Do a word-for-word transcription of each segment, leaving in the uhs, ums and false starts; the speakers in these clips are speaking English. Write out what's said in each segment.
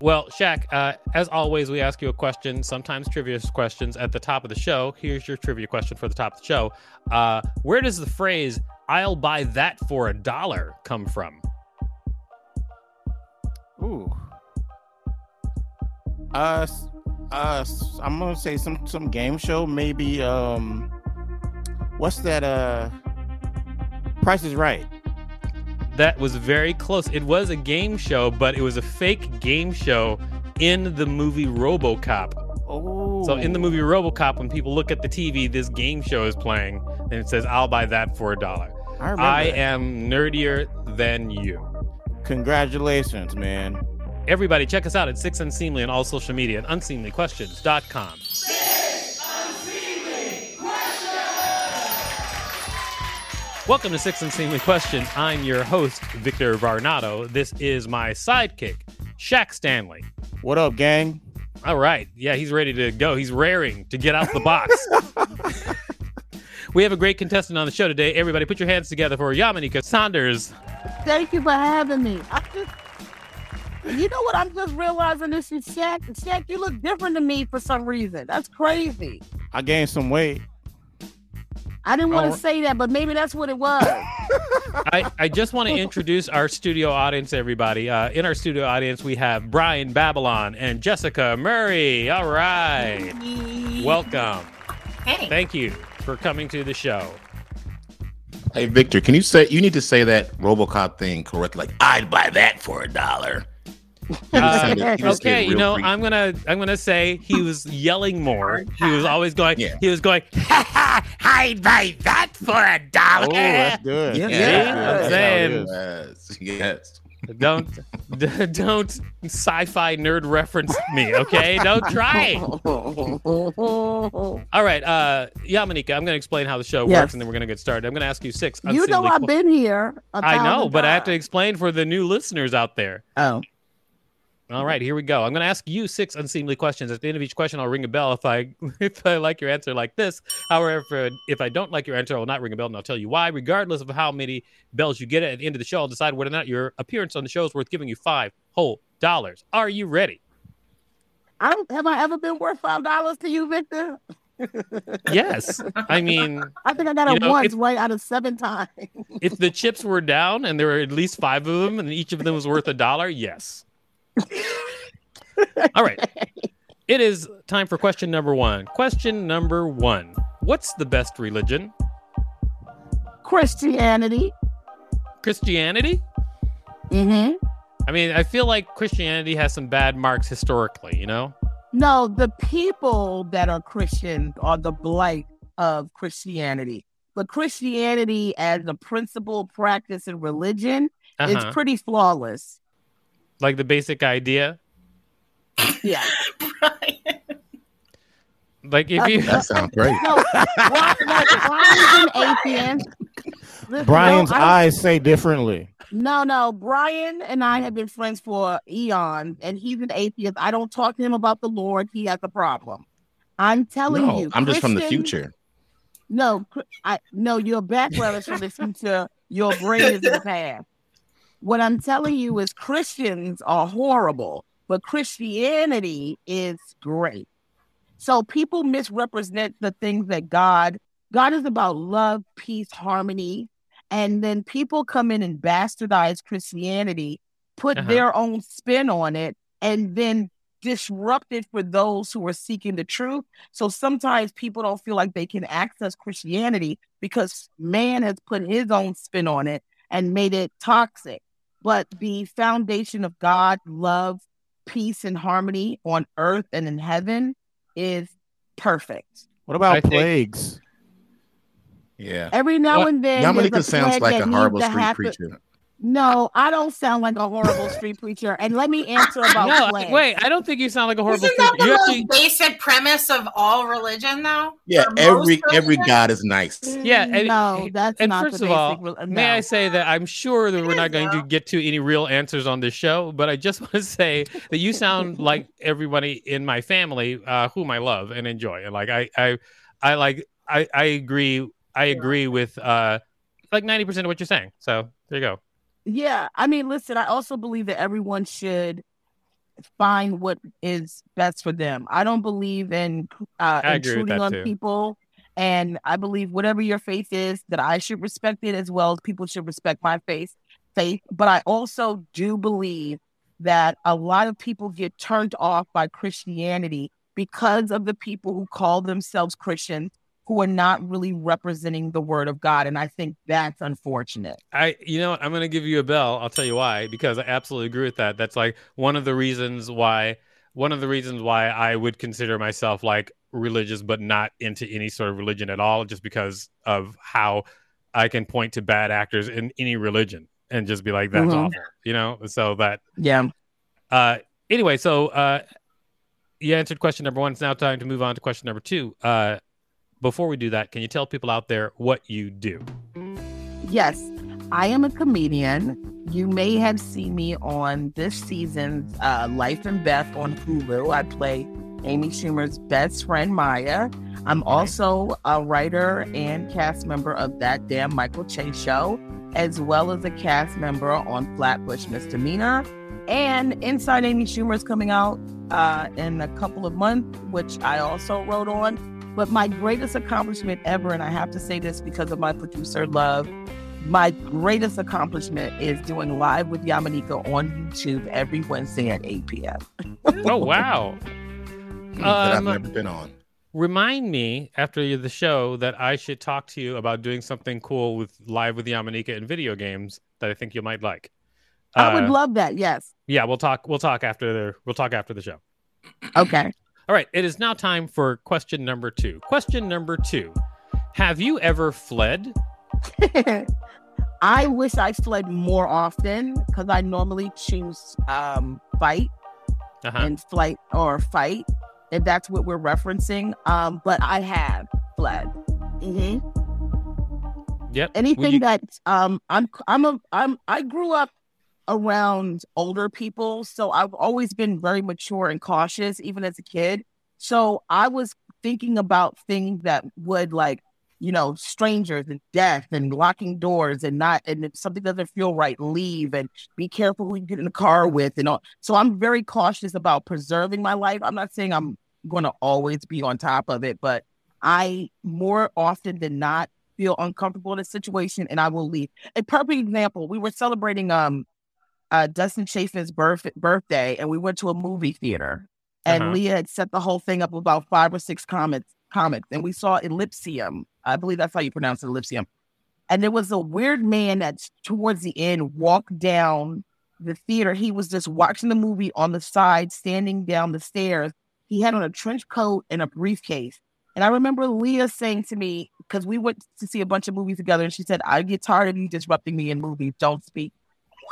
Well, Shaq, uh, as always, we ask you a question, sometimes trivia questions, at the top of the show. Here's your trivia question for the top of the show. Uh, where does the phrase, I'll buy that for a dollar, come from? Ooh. Uh, uh, I'm going to say some, some game show, maybe, um, what's that, uh, Price is Right. That was very close. It was a game show, but it was a fake game show in the movie RoboCop. Oh. So in the movie RoboCop, when people look at the T V, this game show is playing, and it says, I'll buy that for a dollar. I, I am nerdier than you. Congratulations, man. Everybody, check us out at Six Unseemly on all social media and Unseemly Questions dot com. Welcome to Six Unseemly Questions. I'm your host, Victor Varnado. This is my sidekick, Shaq Stanley. What up, gang? All right. Yeah, he's ready to go. He's raring to get out the box. We have a great contestant on the show today. Everybody, put your hands together for Yamanika Saunders. Thank you for having me. I just, you know what? I'm just realizing this is Shaq. Shaq, you look different to me for some reason. That's crazy. I gained some weight. I didn't want to say that, but maybe that's what it was. I, I just want to introduce our studio audience, everybody. Uh, in our studio audience, we have Brian Babylon and Jessica Murray. All right. Hey. Welcome. Hey. Thank you for coming to the show. Hey, Victor, can you say, you need to say that RoboCop thing correctly. Like, I'd buy that for a dollar. Uh, okay, you know, creepy. I'm gonna I'm gonna say he was yelling more. He was always going. Yeah. He was going. Ha ha! I'd buy that for a dollar. Oh, that's good. Yeah, yeah. That's that's good. Yes. Don't d- don't sci-fi nerd reference me. Okay, don't try. All right, uh, Yamanika, I'm gonna explain how the show yes. works, and then we're gonna get started. I'm gonna ask you six. You know, I've qu- been here. I know, but I have to explain for the new listeners out there. Oh. All right, here we go. I'm going to ask you six unseemly questions. At the end of each question, I'll ring a bell if I if I like your answer like this. However, if I don't like your answer, I will not ring a bell, and I'll tell you why. Regardless of how many bells you get at the end of the show, I'll decide whether or not your appearance on the show is worth giving you five whole dollars. Are you ready? I don't, have I ever been worth five dollars to you, Victor? Yes. I mean... I think I got it once, right out of seven times. If the chips were down and there were at least five of them and each of them was worth a dollar, yes. All right. It is time for question number one. Question number one. What's the best religion? Christianity. Christianity? Mm-hmm. I mean, I feel like Christianity has some bad marks historically, you know? No, the people that are Christian are the blight of Christianity. But Christianity as a principle, practice, and religion uh-huh. is pretty flawless. Like the basic idea? Yeah. Like if you... That sounds great. No, Brian, like, Brian's an atheist. Brian's no, eyes say differently. No, no. Brian and I have been friends for eons, and he's an atheist. I don't talk to him about the Lord. He has a problem. I'm telling no, you. I'm Christian, just from the future. No, I, no, your background is from the future. Your brain is in the past. What I'm telling you is Christians are horrible, but Christianity is great. So people misrepresent the things that God, God is about love, peace, harmony. And then people come in and bastardize Christianity, put uh-huh. their own spin on it, and then disrupt it for those who are seeking the truth. So sometimes people don't feel like they can access Christianity because man has put his own spin on it and made it toxic. But the foundation of God, love, peace, and harmony on earth and in heaven is perfect. What about I plagues? Think... Yeah. Every now and then. Yamanika sounds like a horrible street preacher. No, I don't sound like a horrible street preacher. And let me answer about no, plague. Wait, I don't think you sound like a horrible Isn't that preacher. Isn't the most basic premise of all religion, though? Yeah, every every God is nice. Yeah, and, no, that's and not first the basic. Of all, no. May I say that I'm sure that it we're not going though. to get to any real answers on this show, but I just want to say that you sound like everybody in my family, uh, whom I love and enjoy. And like I, I, I like I, I agree. I agree yeah. with uh, like ninety percent of what you're saying. So there you go. Yeah, I mean, listen, I also believe that everyone should find what is best for them. I don't believe in uh, intruding on too. people. And I believe whatever your faith is, that I should respect it as well as people should respect my faith. faith. But I also do believe that a lot of people get turned off by Christianity because of the people who call themselves Christians, who are not really representing the word of God. And I think that's unfortunate. I, you know, I'm going to give you a bell. I'll tell you why, because I absolutely agree with that. That's like one of the reasons why, one of the reasons why I would consider myself like religious, but not into any sort of religion at all, just because of how I can point to bad actors in any religion and just be like, that's mm-hmm. awful, you know? So that, yeah. Uh, anyway, so uh, you answered question number one. It's now time to move on to question number two. Uh, Before we do that, can you tell people out there what you do? Yes, I am a comedian. You may have seen me on this season's uh, Life and Beth on Hulu. I play Amy Schumer's best friend, Maya. I'm also a writer and cast member of That Damn Michael Che Show, as well as a cast member on Flatbush Misdemeanor. And Inside Amy Schumer is coming out uh, in a couple of months, which I also wrote on. But my greatest accomplishment ever, and I have to say this because of my producer love, my greatest accomplishment is doing Live with Yamanika on YouTube every Wednesday at eight p.m. Oh, wow. um, that I've never been on. Remind me after the show that I should talk to you about doing something cool with Live with Yamanika and video games that I think you might like. Uh, I would love that, yes. Yeah, we'll talk we'll talk after the we'll talk after the show. Okay. All right, it is now time for question number two. Question number two. Have you ever fled? I wish I fled more often because I normally choose um, fight uh-huh. and flight or fight, if that's what we're referencing. Um, but I have fled. Mm-hmm. Yep. Anything you... that um, I'm I'm a I'm I grew up around older people, so I've always been very mature and cautious, even as a kid. So I was thinking about things that would, like, you know, strangers and death and locking doors and not, and if something doesn't feel right, leave and be careful who you get in the car with and all. So I'm very cautious about preserving my life. I'm not saying I'm going to always be on top of it, but I more often than not feel uncomfortable in a situation and I will leave. A perfect example: we were celebrating um. Uh, Dustin Chafin's birth- birthday, and we went to a movie theater. And uh-huh. Leah had set the whole thing up with about five or six comics, comics, and we saw Elysium. I believe that's how you pronounce it, Elysium. And there was a weird man that towards the end walked down the theater. He was just watching the movie on the side, standing down the stairs. He had on a trench coat and a briefcase. And I remember Leah saying to me, because we went to see a bunch of movies together, and she said, "I get tired of you disrupting me in movies. Don't speak."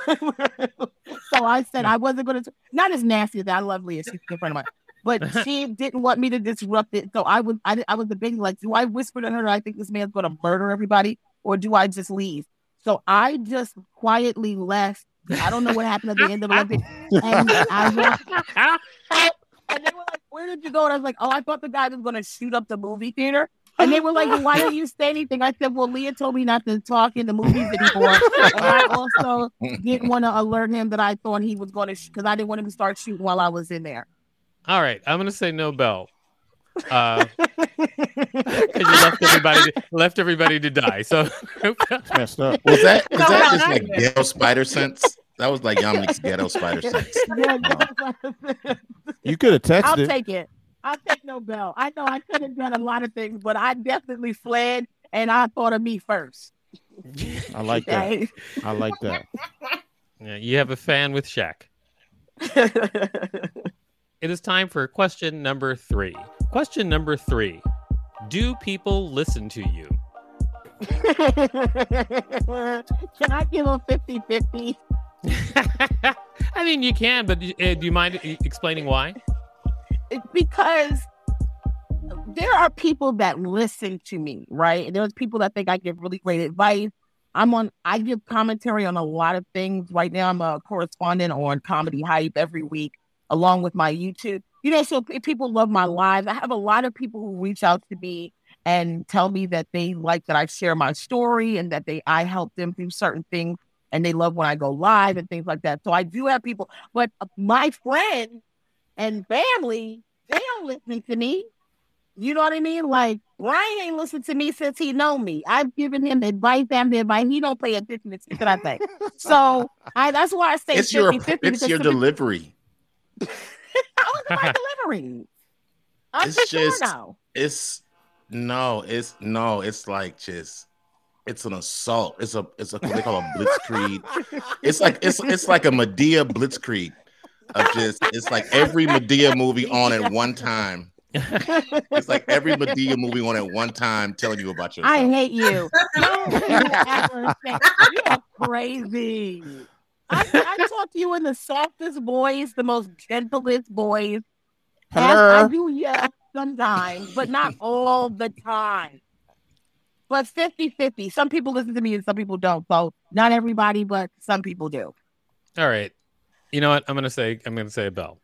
So I said I wasn't going to, not as nasty as that. I love Leah, she's a friend of mine, but she didn't want me to disrupt it. So I was I, I was debating, like, do I whisper to her that I think this man's going to murder everybody, or do I just leave? So I just quietly left. I don't know what happened at the end of it. And I left. And they were like, "Where did you go?" And I was like, "Oh, I thought the guy was going to shoot up the movie theater." And they were like, "Why didn't you say anything?" I said, "Well, Leah told me not to talk in the movies anymore." And I also didn't want to alert him that I thought he was going to, sh- because I didn't want him to start shooting while I was in there. All right. I'm going to say no bell. Because uh, you left everybody, to, left everybody to die. So messed up. Was that, was no, that no, just like good. Ghetto spider sense? That was like Yamanika's ghetto spider sense. Yeah, no. You could have texted. I'll take it. I'll take no bell. I know I could have done a lot of things, but I definitely fled, and I thought of me first. I like that. I like that. Yeah, you have a fan with Shaq. It is time for question number three. Question number three. Do people listen to you? Can I give them fifty-fifty? I mean, you can, but uh, do you mind explaining why? Because there are people that listen to me, right? There's people that think I give really great advice. I'm on, I give commentary on a lot of things. Right now, I'm a correspondent on Comedy Hype every week, along with my YouTube. You know, so people love my lives. I have a lot of people who reach out to me and tell me that they like that I share my story and that they I help them through certain things, and they love when I go live and things like that. So I do have people, but my friends and family, they don't listen to me. You know what I mean? Like, Brian ain't listened to me since he know me. I've given him advice after advice. He don't pay attention to shit that I think. So I, that's why I say it's fifty, your, fifty, it's your delivery. How is my delivery? I'm it's just, now. It's, no, it's, no, it's like just, it's an assault. It's a, it's a, they call a blitzkrieg. It's like, it's, it's like a Medea blitzkrieg of just, it's like every Medea movie on at one time. It's like every Medea movie on at one time telling you about yourself. I hate you. No, you you're crazy. I, I talk to you in the softest voice, the most gentlest voice. Hello. I do, yeah, sometimes, but not all the time. But fifty-fifty. Some people listen to me and some people don't. So not everybody, but some people do. All right. You know what? I'm gonna say I'm gonna say a bell.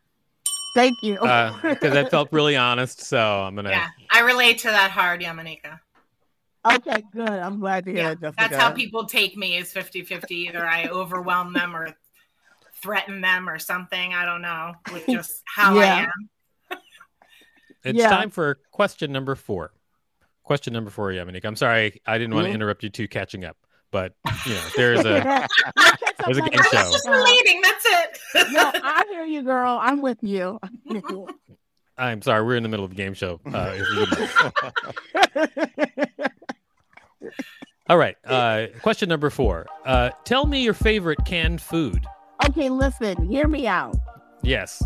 Thank you. Because uh, that felt really honest, so I'm going to... Yeah, I relate to that hard, Yamanika. Okay, good. I'm glad to hear yeah, that. Jessica. That's how people take me is fifty-fifty. Either I overwhelm them or threaten them or something. I don't know. With just how yeah. I am. It's yeah. time for question number four. Question number four, Yamanika. I'm sorry. I didn't want to mm-hmm. interrupt you two catching up. But, you know, there's a... There's a game show. I was just relating. That's it. No, I hear you, girl. I'm with you. I'm sorry. We're in the middle of a game show. Uh, All right. Uh, question number four. Uh, tell me your favorite canned food. Okay, listen. Hear me out. Yes.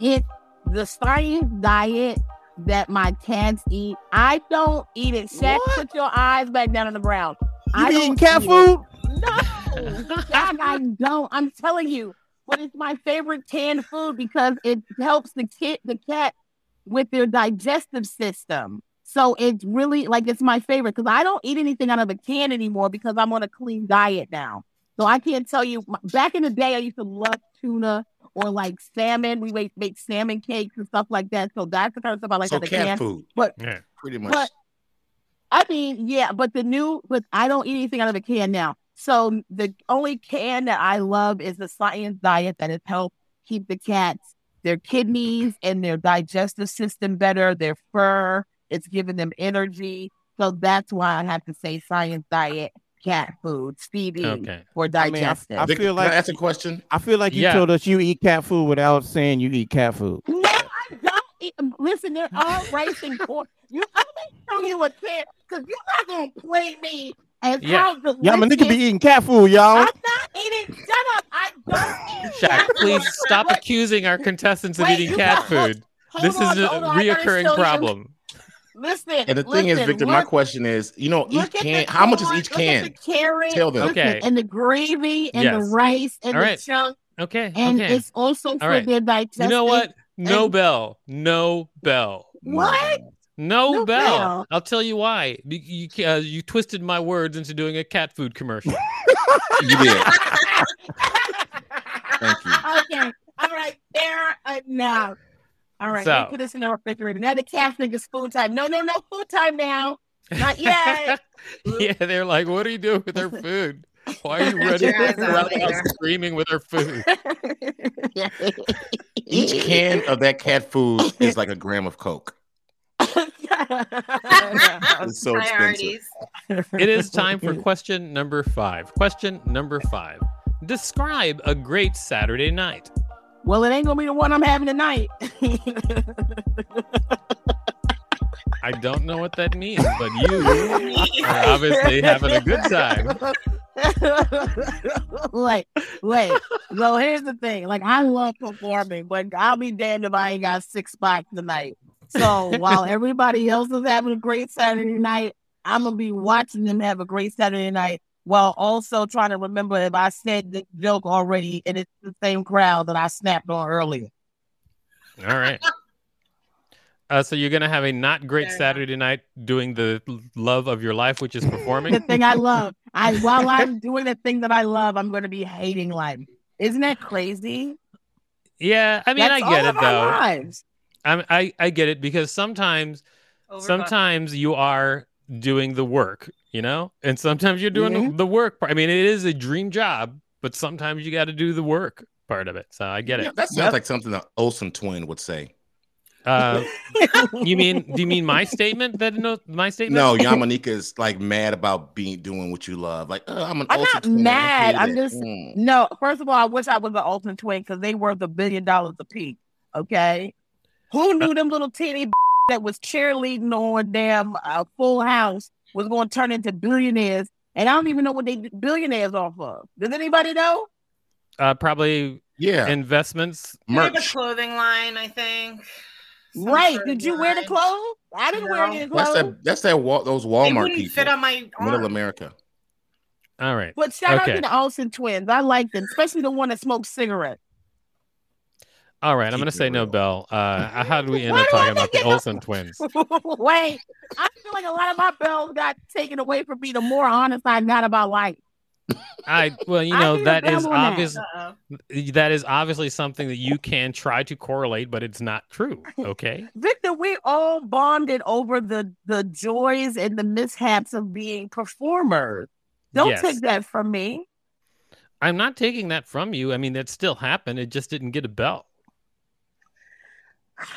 It's the Science Diet that my cats eat. I don't eat it. Shaq, put your eyes back down on the ground. You I eating cat eat food? It. No. God, I don't. I'm telling you, but it's my favorite canned food because it helps the kid, the cat, with their digestive system. So it's really like it's my favorite because I don't eat anything out of a can anymore because I'm on a clean diet now. So I can't tell you. Back in the day, I used to love tuna or like salmon. We make, make salmon cakes and stuff like that. So that's the kind of stuff I like. So cat food, but yeah, pretty much. But, I mean, yeah, but the new, but I don't eat anything out of a can now. So the only can that I love is the Science Diet that has helped keep the cats, their kidneys and their digestive system better, their fur. It's giving them energy. So that's why I have to say Science Diet, cat food, Stevie okay. for digestive. I, mean, I, I feel like, can I ask a question? I feel like you yeah. told us you eat cat food without saying you eat cat food. No, I don't eat. Listen, they're all rice and corn. You, I'm going to show you a can because you're not going to play me. And yeah, Yamanika be eating cat food, y'all. I'm not eating. Shut up! I don't eat Shaq, cat please food. Stop what? Accusing our contestants Wait, of eating cat food. Hold this on, is a reoccurring problem. Listen. And the listen, thing is, Victor, look, my question is, you know, each can. How corn, much is each can? Carrot, Tell them. Okay. Listen, and the gravy and yes. the rice and right. the chunk. Okay. And okay. it's also All for right. their digestion. You know what? No and... bell. No bell. What? No, no bell. bell. I'll tell you why. You, you, uh, you twisted my words into doing a cat food commercial. You did. Thank you. Okay. All right. Fair enough. All right. So, put this in the refrigerator. Now the cat thing is food time. No, no, no. Food time now. Not yet. Yeah, they're like, what are you doing with our food? Why are you running around the house screaming with her food? Each can of that cat food is like a gram of Coke. It's so expensive. It is time for question number five. Question number five. Describe a great Saturday night. Well, it ain't gonna be the one I'm having tonight. I don't know what that means, but you are obviously having a good time. Like, wait. So here's the thing. Like, I love performing, but I'll be damned if I ain't got six spots tonight. So while everybody else is having a great Saturday night, I'm going to be watching them have a great Saturday night while also trying to remember if I said the joke already and it's the same crowd that I snapped on earlier. All right. Uh, so you're going to have a not great Saturday night doing the love of your life, which is performing. The thing I love. I While I'm doing the thing that I love, I'm going to be hating life. Isn't that crazy? Yeah, I mean, That's I get it, though. I, I I get it, because sometimes Overcome. sometimes you are doing the work, you know? And sometimes you're doing yeah. the work part. I mean, it is a dream job, but sometimes you got to do the work part of it. So I get it. Yeah, that sounds yep. like something the Olsen twin would say. Uh, you mean, do you mean my statement? That no, my statement? No, Yamanika is like mad about being doing what you love. Like, oh, I'm an I'm Olsen not twin. mad. I'm just, mm. no, first of all, I wish I was an Olsen twin because they were the billion dollars a piece. Okay. Who knew them little teeny b- that was cheerleading on damn uh, Full House was going to turn into billionaires? And I don't even know what they billionaires off of. Does anybody know? Uh, probably, yeah. Investments, merch, the clothing line, I think. Some right? Sort of Did you line. wear the clothes? I didn't no. wear any clothes. That's that. That's that. Wal- those Walmart people. Fit on my arm. Middle America. All right. But shout okay. out to the Olsen twins. I like them, especially the one that smokes cigarettes. All right, Keep I'm going to say real. no, Belle. Uh, how do we end up talking about the Olsen twins? Wait, I feel like a lot of my bells got taken away from me the more honest I got about life. I well, you know, that is obviously that. that is obviously something that you can try to correlate, but it's not true, okay? Victor, we all bonded over the, the joys and the mishaps of being performers. Don't yes. take that from me. I'm not taking that from you. I mean, that still happened. It just didn't get a bell.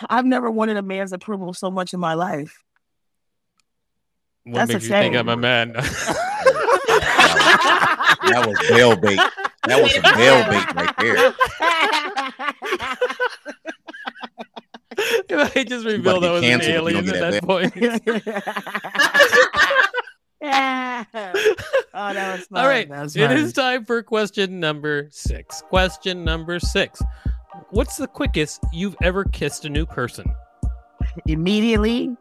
I've never wanted a man's approval so much in my life. What That's makes a you shame. think I'm a man? That was bail bait. That was a bail bait right there. I just revealed I was an alien at that, that point. Yeah. Oh, that was fun. All right. That was fun. It is time for question number six. Question number six. What's the quickest you've ever kissed a new person? Immediately.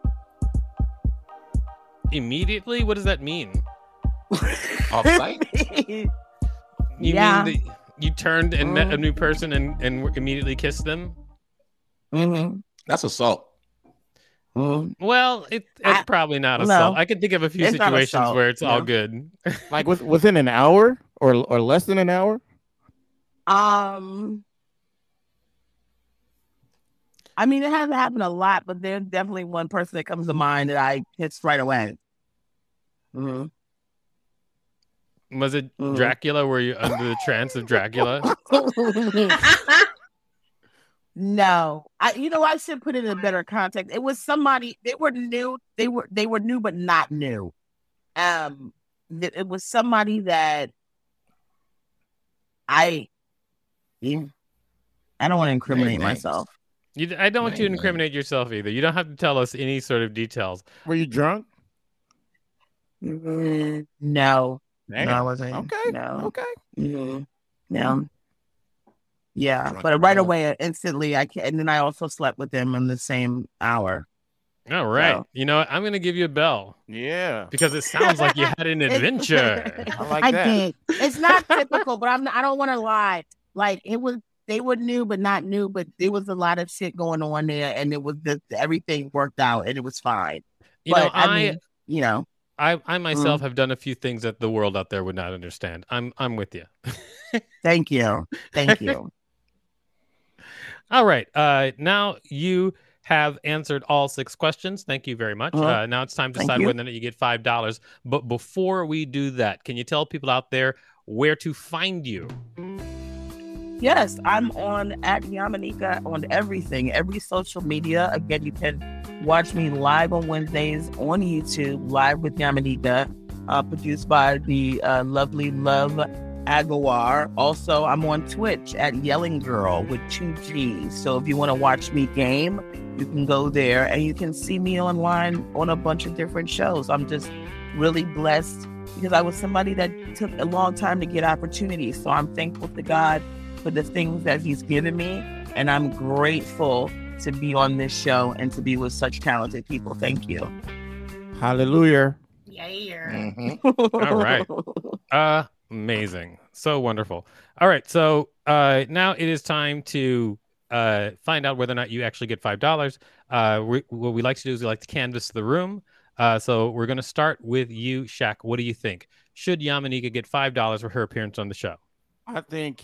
Immediately? What does that mean? Off site? You yeah. mean that you turned and mm-hmm. met a new person and, and immediately kissed them? Mm-hmm. That's assault. Mm-hmm. Well, it, it's I, probably not assault. No, I can think of a few situations assault, where it's no. all good. Like with, within an hour or or less than an hour? Um... I mean, it hasn't happened a lot, but there's definitely one person that comes to mind that I hits right away. Mm-hmm. Was it mm-hmm. Dracula? Were you under the trance of Dracula? No, I. You know, I should put it in a better context. It was somebody. They were new. They were they were new, but not new. Um, th- it was somebody that I. Yeah, I don't want to incriminate myself. You, I don't want you to incriminate yourself either. You don't have to tell us any sort of details. Were you drunk? Mm, no. Dang. No, I wasn't. Okay. No. Okay. Mm, no. Yeah, drunk but right girl. away, instantly, I can, and then I also slept with them in the same hour. All right. So. You know what? I'm going to give you a bell. Yeah. Because it sounds like you had an adventure. I like I that. I did. It's not typical, but I'm. I don't want to lie. Like, it was. They were new, but not new, but there was a lot of shit going on there, and it was just everything worked out, and it was fine. You but, know, I, I mean, you know, I, I myself mm-hmm. have done a few things that the world out there would not understand. I'm, I'm with you. Thank you, thank you. All right, uh, now you have answered all six questions. Thank you very much. Uh-huh. Uh, now it's time to thank decide you. whether or not you get five dollars. But before we do that, can you tell people out there where to find you? Yes, I'm on at Yamanika on everything, every social media. Again, you can watch me live on Wednesdays on YouTube, Live with Yamanika, uh, produced by the uh, lovely Love Agawar. Also, I'm on Twitch at Yelling Girl with two G's. So if you want to watch me game, you can go there and you can see me online on a bunch of different shows. I'm just really blessed because I was somebody that took a long time to get opportunities. So I'm thankful to God for the things that he's given me, and I'm grateful to be on this show and to be with such talented people. Thank you. Hallelujah. Yeah. Mm-hmm. All right. Uh, amazing. So wonderful. All right. So uh, now it is time to uh, find out whether or not you actually get five dollars. Uh, we, what we like to do is we like to canvass the room. Uh, so we're going to start with you, Shaq. What do you think? Should Yamanika get five dollars for her appearance on the show? I think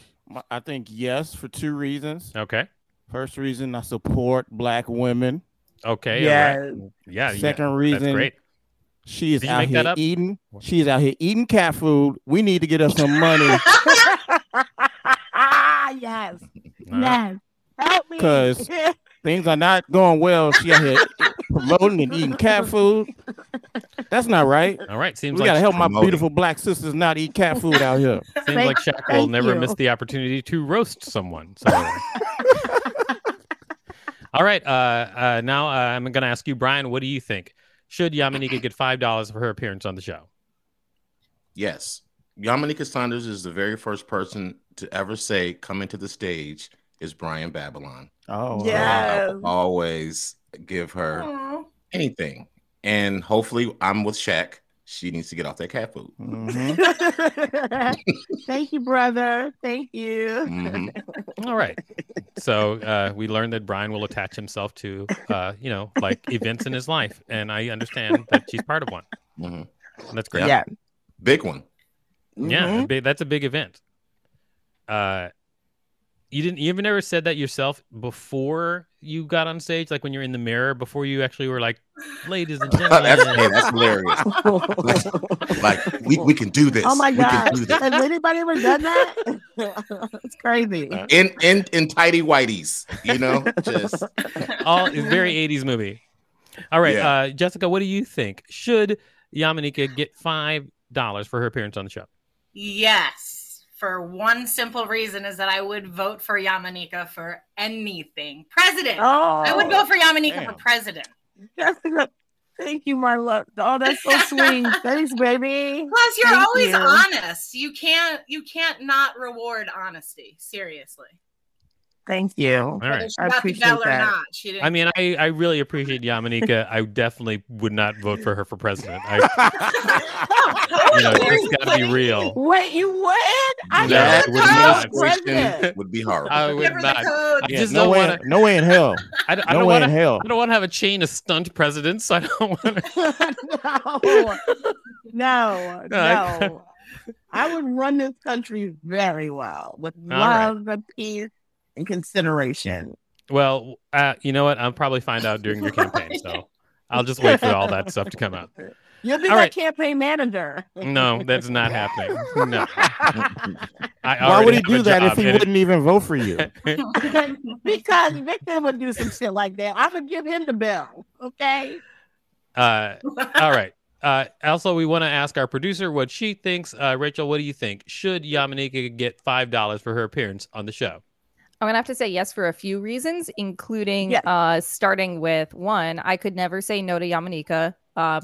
I think yes, for two reasons. Okay. First reason, I support black women. Okay. Yeah. Right. Yeah. Second yeah. reason, that's great. She is out here eating. She is out here eating cat food. We need to get her some money. Yes. Nah. Yes. Help me. Because things are not going well. She out here promoting and eating cat food. That's not right. All right. Seems we like gotta help promoting. My beautiful black sisters not eat cat food out here. Seems thank, like Shaq will never you. miss the opportunity to roast someone. So. All right. Uh, uh, now uh, I'm going to ask you, Brian, what do you think? Should Yamanika get five dollars for her appearance on the show? Yes. Yamanika Saunders is the very first person to ever say coming to the stage is Brian Babylon. Oh, yeah. Wow. Always give her aww. Anything. And hopefully I'm with Shaq. She needs to get off that cat food. Mm-hmm. Thank you, brother. Thank you. Mm-hmm. All right. So uh, we learned that Brian will attach himself to, uh, you know, like events in his life. And I understand that she's part of one. Mm-hmm. That's great. Yeah. Big one. Mm-hmm. Yeah. Big, that's a big event. Uh, you didn't, you've never said that yourself before you got on stage, like when you're in the mirror before you actually were like, ladies and gentlemen. That's, hey, that's hilarious. Like, like we, we can do this. Oh my God. Has anybody ever done that? It's crazy. In in in tidy whities, you know, just all it's very eighties movie. All right, yeah. uh, Jessica, what do you think? Should Yamanika get five dollars for her appearance on the show? Yes. For one simple reason is that I would vote for Yamanika for anything. President. Oh, I would vote for Yamanika damn. for president. Jessica, thank you, my love. Oh, that's so sweet. Thanks, baby. Plus, you're thank always you. honest. You can't you can't not reward honesty. Seriously. Thank you. All right. I appreciate that. I mean, I, I really appreciate Yamanika. I definitely would not vote for her for president. I, you know, it's got to be real. Wait, you would? I that would, would be hard. I would not. I just no, don't way, wanna, no way in hell. I, I no don't way wanna, in hell. I don't want to have a chain of stunt presidents. I don't want to. No. No. No. I would run this country very well with all love right. and peace. In consideration. Well, uh, you know what? I'll probably find out during your campaign, so I'll just wait for all that stuff to come out. You'll be my right. campaign manager. No, that's not happening. No. Why would he do that if he wouldn't even vote for you? Because Victor would do some shit like that. I would give him the bell. Okay. Uh, all right. Uh, also, we want to ask our producer what she thinks. Uh, Rachel, what do you think? Should Yamanika get five dollars for her appearance on the show? I'm going to have to say yes for a few reasons, including yes. uh, starting with one, I could never say no to Yamanika. Um,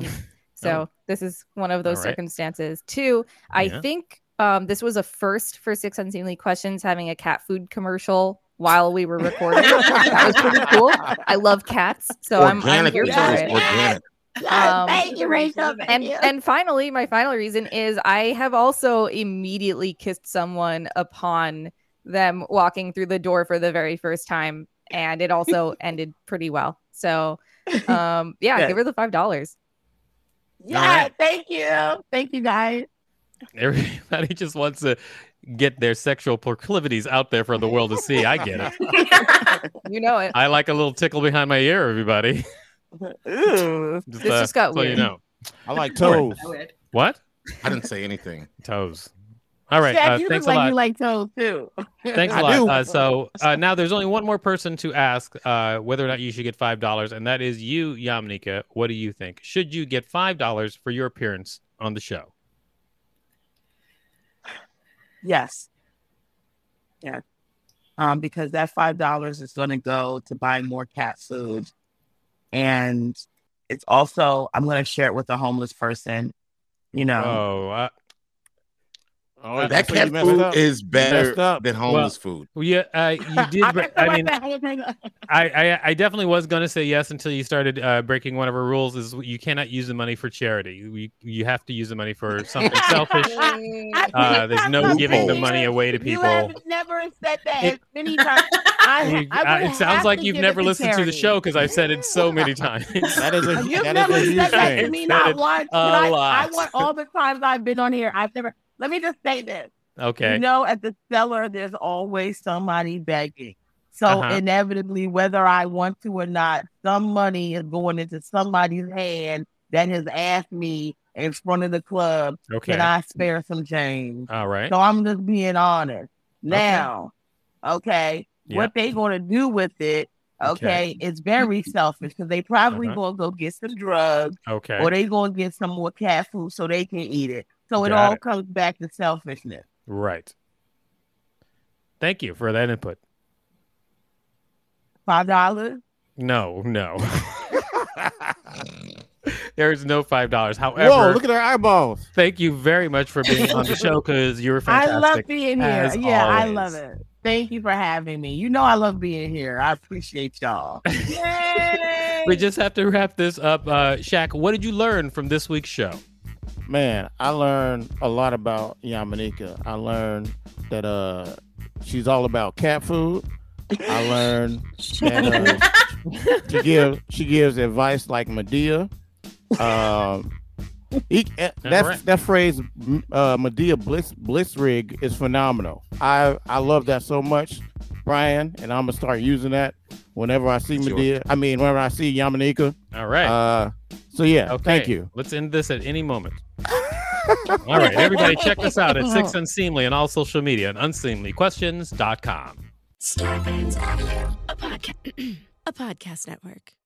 so oh. this is one of those right. circumstances. Two, yeah. I think um, this was a first for Six Unseemly Questions, having a cat food commercial while we were recording. That was pretty cool. I love cats, so I'm, I'm here for it. Organic. Um, thank you, Rachel. Thank and, you. and finally, my final reason is I have also immediately kissed someone upon them walking through the door for the very first time, and it also ended pretty well. So um yeah, yeah. give her the five dollars. Yeah, right. Thank you. Thank you, guys. Everybody just wants to get their sexual proclivities out there for the world to see. I get it. You know it. I like a little tickle behind my ear, everybody. Ooh. Just, this uh, just got so weird. You know. I like toes. What? I didn't say anything. Toes. All right. Shaq, uh, you thanks look a like lot. You like toes too. Thanks a lot. Uh, so uh, now there's only one more person to ask uh, whether or not you should get five dollars, and that is you, Yamanika. What do you think? Should you get five dollars for your appearance on the show? Yes. Yeah. Um, because that five dollars is going to go to buying more cat food, and it's also I'm going to share it with a homeless person. You know. Oh. I- Oh, that cat food is better than homeless well, food. Well, yeah, uh, you did. I mean, I, I I definitely was going to say yes until you started uh, breaking one of our rules. Is you cannot use the money for charity. We you have to use the money for something selfish. Uh, there's no giving the money away to people. You have never said that as many times. I, I I, it sounds like you've never listened charity. to the show because I've said it so many times. That is a huge thing. You've never said that to me not once. I, I want all the times I've been on here. I've never. Let me just say this. Okay. You know, at the cellar, there's always somebody begging. So uh-huh. inevitably, whether I want to or not, some money is going into somebody's hand that has asked me in front of the club, okay. can I spare some change? All right. So I'm just being honest. Now, okay, okay yeah. what they going to do with it, okay, okay. is very selfish because they probably uh-huh. going to go get some drugs okay. or they going to get some more cat food so they can eat it. So it Got all it. comes back to selfishness. Right. Thank you for that input. Five dollars? No, no. There is no five dollars. However, whoa, look at her eyeballs. Thank you very much for being on the show because you were fantastic. I love being here. Yeah, always. I love it. Thank you for having me. You know I love being here. I appreciate y'all. Yay! We just have to wrap this up. Uh, Shaq, what did you learn from this week's show? Man, I learned a lot about Yamanika. I learned that uh, she's all about cat food. I learned that uh, she, give, she gives advice like Medea. Um, he, that, that phrase, uh, Medea Bliss, Blitzrig, is phenomenal. I, I love that so much, Brian, and I'm going to start using that whenever I see Medea. Sure. I mean, whenever I see Yamanika. All right. Uh, so, yeah, okay. Thank you. Let's end this at any moment. All right, everybody, check us out at Six Unseemly and all social media and unseemly questions dot com. A podcast network.